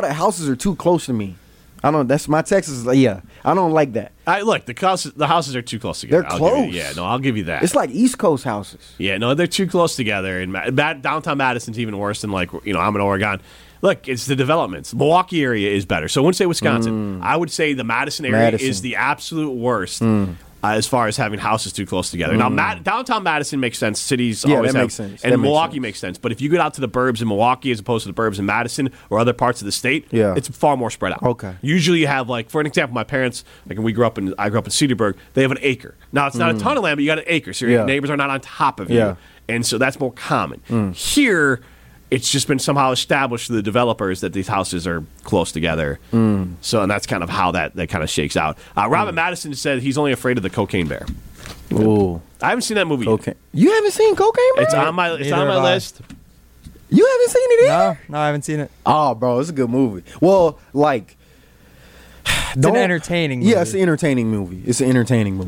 the houses are too close to me. I don't. That's my Texas. Yeah, I don't like that. The houses are too close together. They're close. I'll give you that. It's like East Coast houses. Yeah, no, they're too close together. And downtown Madison's even worse than I'm in Oregon. Look, it's the developments. The Milwaukee area is better. So I wouldn't say Wisconsin. I would say the Madison area is the absolute worst as far as having houses too close together. Now, downtown Madison makes sense. Cities always that makes sense. And Milwaukee makes sense. But if you get out to the burbs in Milwaukee as opposed to the burbs in Madison or other parts of the state, it's far more spread out. Okay. Usually you have, like, for an example, my parents, like I grew up in Cedarburg, they have an acre. Now, it's not a ton of land, but you got an acre, so your neighbors are not on top of you. And so that's more common. Here, it's just been somehow established through the developers that these houses are close together. So, and that's kind of how that kind of shakes out. Robert Madison said he's only afraid of the Cocaine Bear. Ooh. I haven't seen that movie yet. You haven't seen Cocaine Bear? It's on my list. You haven't seen it either? No, I haven't seen it. Oh, bro, it's a good movie. Well, like... It's an entertaining movie. Yeah, it's an entertaining movie.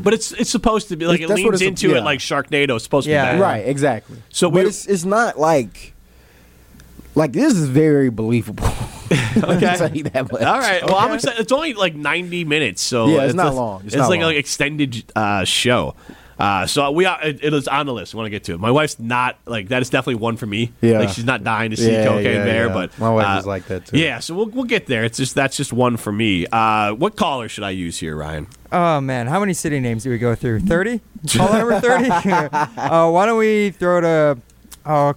But it's supposed to be, like, it leans into it like Sharknado. It's supposed to be bad. Right, exactly. So but it's not like... Like, this is very believable. Okay. I'll tell you that much. All right. Well, I'm excited. It's only like 90 minutes. So yeah, it's not long. It's not like an extended show. So it is on the list. I want to get to it. My wife's not, like, that is definitely one for me. Yeah. Like, she's not dying to see Cocaine Bear. Yeah. But my wife is like that, too. Yeah, so we'll get there. That's just one for me. What caller should I use here, Ryan? Oh, man. How many city names do we go through? 30? Caller number 30? Why don't we throw to...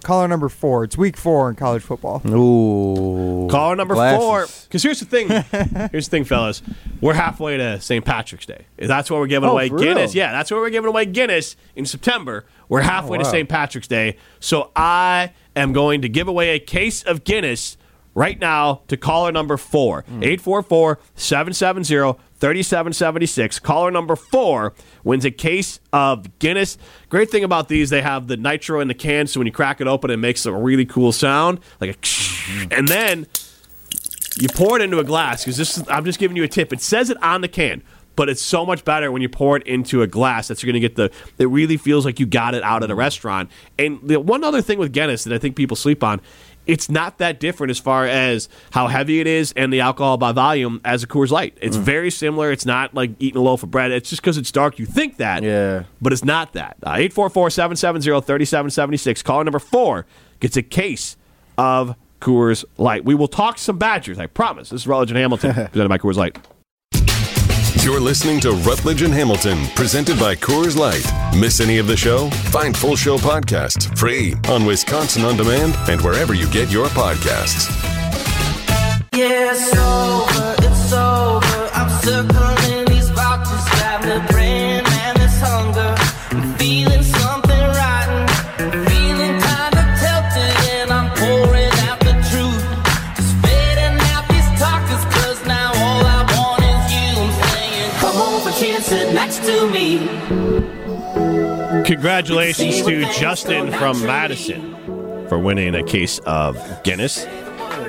caller number 4. It's week 4 in college football. Ooh. Caller number 4. Because here's the thing. Fellas. We're halfway to St. Patrick's Day. That's where we're giving away Guinness. Yeah, that's where we're giving away Guinness in September. We're halfway to St. Patrick's Day. So I am going to give away a case of Guinness right now to caller number 4. 844-770-3776. Caller number 4 wins a case of Guinness. Great thing about these, they have the nitro in the can, so when you crack it open, it makes a really cool sound, like a, and then you pour it into a glass. Because I'm just giving you a tip. It says it on the can, but it's so much better when you pour it into a glass. That's you're going to get it really feels like you got it out at a restaurant. And the one other thing with Guinness that I think people sleep on. It's not that different as far as how heavy it is and the alcohol by volume as a Coors Light. It's very similar. It's not like eating a loaf of bread. It's just because it's dark. You think that, but it's not that. 844-770-3776. Caller number 4 gets a case of Coors Light. We will talk some Badgers, I promise. This is Rutledge and Hamilton, presented by Coors Light. You're listening to Rutledge and Hamilton, presented by Coors Light. Miss any of the show? Find full show podcasts free on Wisconsin On Demand and wherever you get your podcasts. Yeah, it's over, I'm circling these boxes, grab the brand and this hunger, I'm feeling something rotten, I'm feeling kind of tilted and I'm pouring out the truth, just spitting out these talkers, cause now all I want is you, I'm saying, come over here and sit next to me. Congratulations to Justin from Madison for winning a case of Guinness.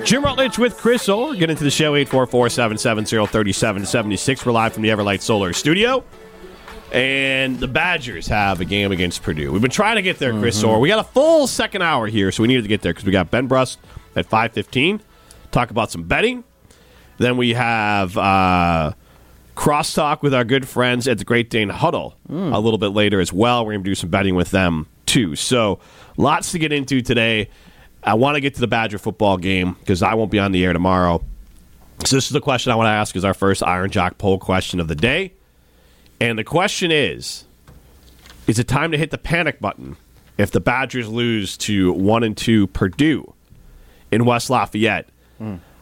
Jim Rutledge with Chris Orr. Get into the show, 844-770-3776. We're live from the Everlight Solar studio. And the Badgers have a game against Purdue. We've been trying to get there, Chris Orr. We got a full second hour here, so we needed to get there because we got Ben Brust at 5:15. Talk about some betting. Then we have... crosstalk with our good friends at the Great Dane Huddle a little bit later as well. We're going to do some betting with them, too. So, lots to get into today. I want to get to the Badger football game because I won't be on the air tomorrow. So, this is the question I want to ask is our first Iron Jock poll question of the day. And the question is it time to hit the panic button if the Badgers lose to 1-2 Purdue in West Lafayette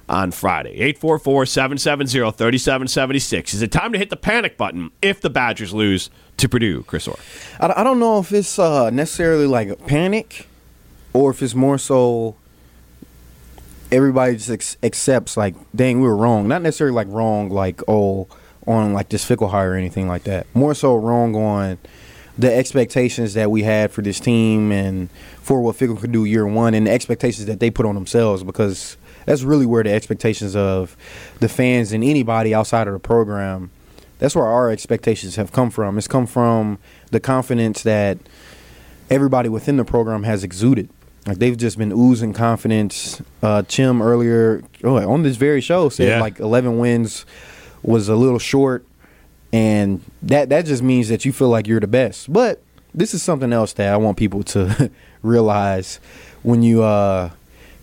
on Friday. 844-770-3776. Is it time to hit the panic button if the Badgers lose to Purdue, Chris Orr? I don't know if it's necessarily like a panic or if it's more so everybody just accepts like, dang, we were wrong. Not necessarily like wrong, like, oh, on like this fickle hire or anything like that. More so wrong on the expectations that we had for this team and for what Fickle could do year one and the expectations that they put on themselves, because that's really where the expectations of the fans and anybody outside of the program, that's where our expectations have come from. It's come from the confidence that everybody within the program has exuded. Like, they've just been oozing confidence. Chim earlier on this very show said like 11 wins was a little short. And that just means that you feel like you're the best. But this is something else that I want people to realize when you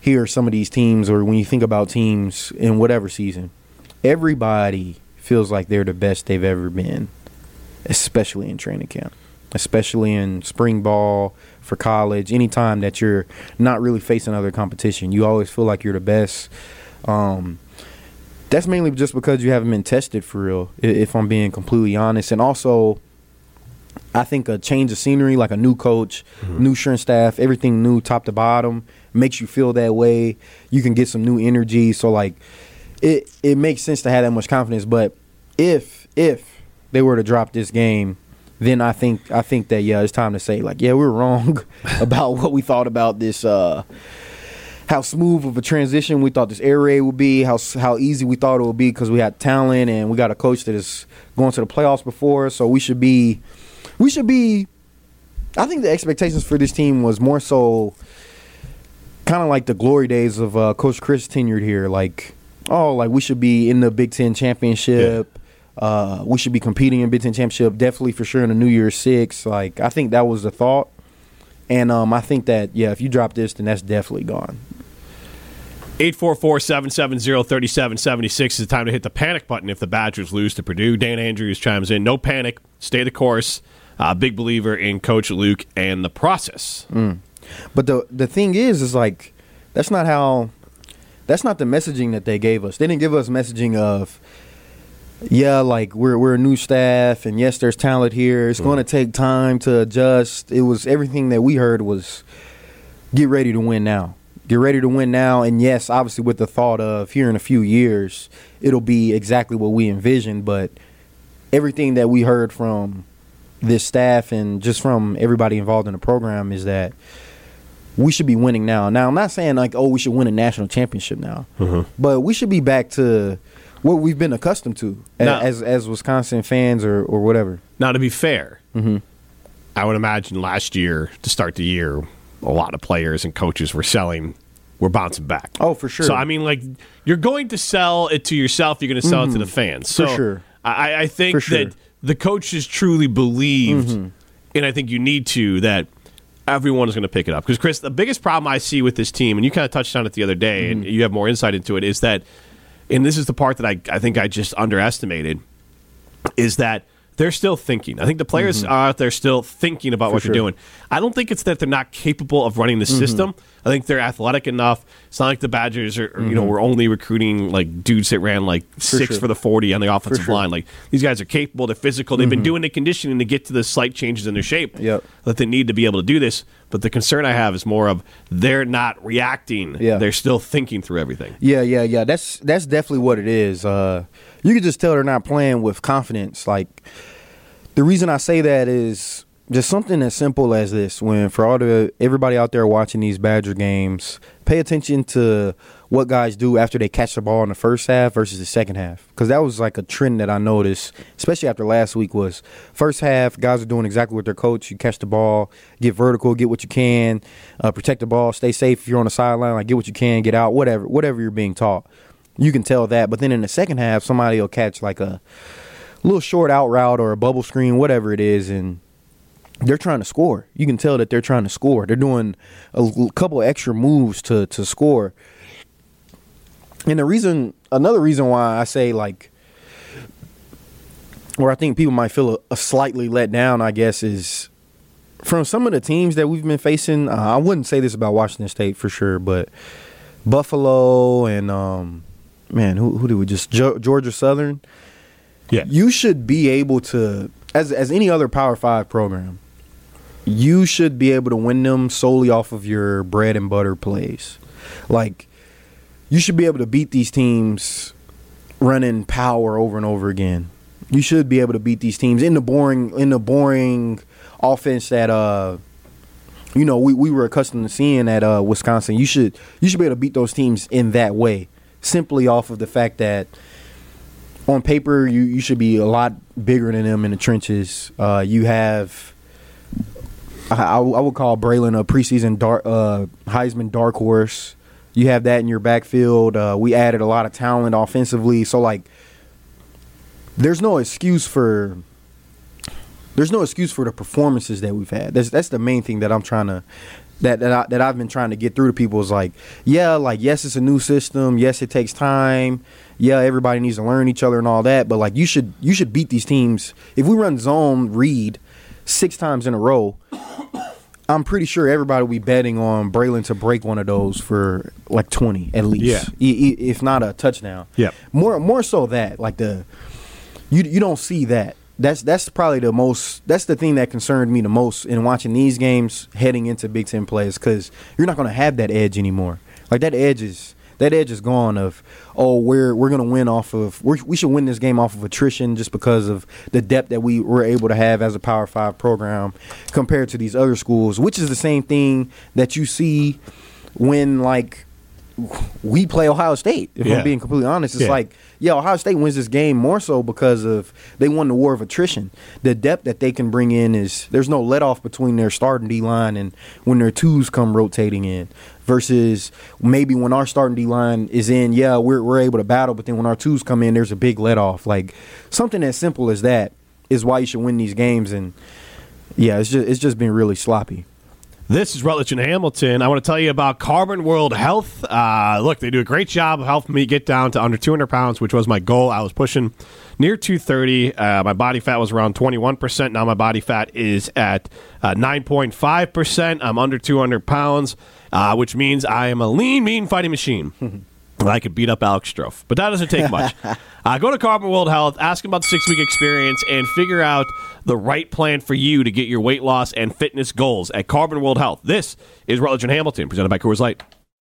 hear some of these teams or when you think about teams in whatever season. Everybody feels like they're the best they've ever been, especially in training camp, especially in spring ball for college. Anytime that you're not really facing other competition, you always feel like you're the best. That's mainly just because you haven't been tested for real, if I'm being completely honest. And also, I think a change of scenery, like a new coach, new strength staff, everything new top to bottom, makes you feel that way. You can get some new energy. So, like, it makes sense to have that much confidence. But if they were to drop this game, then I think that, yeah, it's time to say, like, yeah, we were wrong about what we thought about this how smooth of a transition we thought this air raid would be, how easy we thought it would be because we had talent and we got a coach that is going to the playoffs before. So we should be I think the expectations for this team was more so kind of like the glory days of Coach Chris tenured here. Like, we should be in the Big Ten championship. Yeah. We should be competing in Big Ten championship, definitely for sure in the New Year's Six. Like, I think that was the thought. And I think that, yeah, if you drop this, then that's definitely gone. 844-770-3776 is the time to hit the panic button if the Badgers lose to Purdue. Dan Andrews chimes in, no panic, stay the course. Big believer in Coach Luke and the process. But the thing is like, that's not the messaging that they gave us. They didn't give us messaging of, yeah, like we're a new staff, and yes, there's talent here. It's going to take time to adjust. It was everything that we heard was get ready to win now. Get ready to win now, and yes, obviously with the thought of here in a few years, it'll be exactly what we envisioned, but everything that we heard from this staff and just from everybody involved in the program is that we should be winning now. Now, I'm not saying like, oh, we should win a national championship now, but we should be back to – what we've been accustomed to as Wisconsin fans or whatever. Now, to be fair, I would imagine last year, to start the year, a lot of players and coaches were bouncing back. Oh, for sure. So, I mean, like, you're going to sell it to yourself. You're going to sell it to the fans. So, for sure. I think that the coaches truly believed, and I think you need to, that everyone is going to pick it up. Because, Chris, the biggest problem I see with this team, and you kind of touched on it the other day, and you have more insight into it, is that, and this is the part that I think I just underestimated, is that they're still thinking. I think the players are out there still thinking about what they're doing. I don't think it's that they're not capable of running the system. I think they're athletic enough. It's not like the Badgers are, you know, we're only recruiting like dudes that ran like for the 40 on the offensive line. Like, these guys are capable. They're physical. They've been doing the conditioning to get to the slight changes in their shape that they need to be able to do this. But the concern I have is more of they're not reacting. Yeah. They're still thinking through everything. Yeah. That's definitely what it is. You can just tell they're not playing with confidence. Like, the reason I say that is just something as simple as this. When for all the everybody out there watching these Badger games, pay attention to what guys do after they catch the ball in the first half versus the second half. Because that was like a trend that I noticed, especially after last week, was first half, guys are doing exactly what their coach. You catch the ball, get vertical, get what you can, protect the ball, stay safe. If you're on the sideline, like, get what you can, get out, whatever you're being taught. You can tell that. But then in the second half, somebody will catch like a little short out route or a bubble screen, whatever it is, and they're trying to score. You can tell that they're trying to score. They're doing a couple extra moves to score. And another reason why I say, like, where I think people might feel a slightly let down, I guess, is from some of the teams that we've been facing, I wouldn't say this about Washington State for sure, but Buffalo and, who did we just – Georgia Southern. Yeah. You should be able to – as any other Power 5 program, you should be able to win them solely off of your bread and butter plays. Like, you should be able to beat these teams running power over and over again. You should be able to beat these teams in the boring offense that we were accustomed to seeing at Wisconsin. You should be able to beat those teams in that way, simply off of the fact that on paper you should be a lot bigger than them in the trenches. You have I would call Braylon a preseason Heisman dark horse. You have that in your backfield. We added a lot of talent offensively, so like. There's no excuse for the performances that we've had. That's the main thing that I'm trying to that I've been trying to get through to people is yes, it's a new system, yes, it takes time, yeah, everybody needs to learn each other and all that, but like you should beat these teams. If we run zone read 6 times in a row, I'm pretty sure everybody will be betting on Braylon to break one of those for like 20 at least, yeah. If not a touchdown. Yeah, more so that like the. You don't see that. That's probably the most. That's the thing that concerned me the most in watching these games heading into Big Ten plays, because you're not going to have that edge anymore. Like that edge is gone. Of we're going to win off of. We should win this game off of attrition just because of the depth that we were able to have as a Power 5 program compared to these other schools, which is the same thing that you see when like. We play Ohio State, if I'm being completely honest. It's Ohio State wins this game more so because of they won the war of attrition. The depth that they can bring in is there's no let-off between their starting D-line and when their twos come rotating in versus maybe when our starting D-line is in, we're able to battle, but then when our twos come in, there's a big let-off. Like something as simple as that is why you should win these games. And, it's just been really sloppy. This is Rutledge and Hamilton. I want to tell you about Carbon World Health. Look, they do a great job of helping me get down to under 200 pounds, which was my goal. I was pushing near 230. My body fat was around 21%. Now my body fat is at 9.5%. I'm under 200 pounds, which means I am a lean, mean fighting machine. I could beat up Alex Strofe, but that doesn't take much. Go to Carbon World Health, ask them about the 6-week experience, and figure out the right plan for you to get your weight loss and fitness goals at Carbon World Health. This is Rutledge and Hamilton, presented by Coors Light.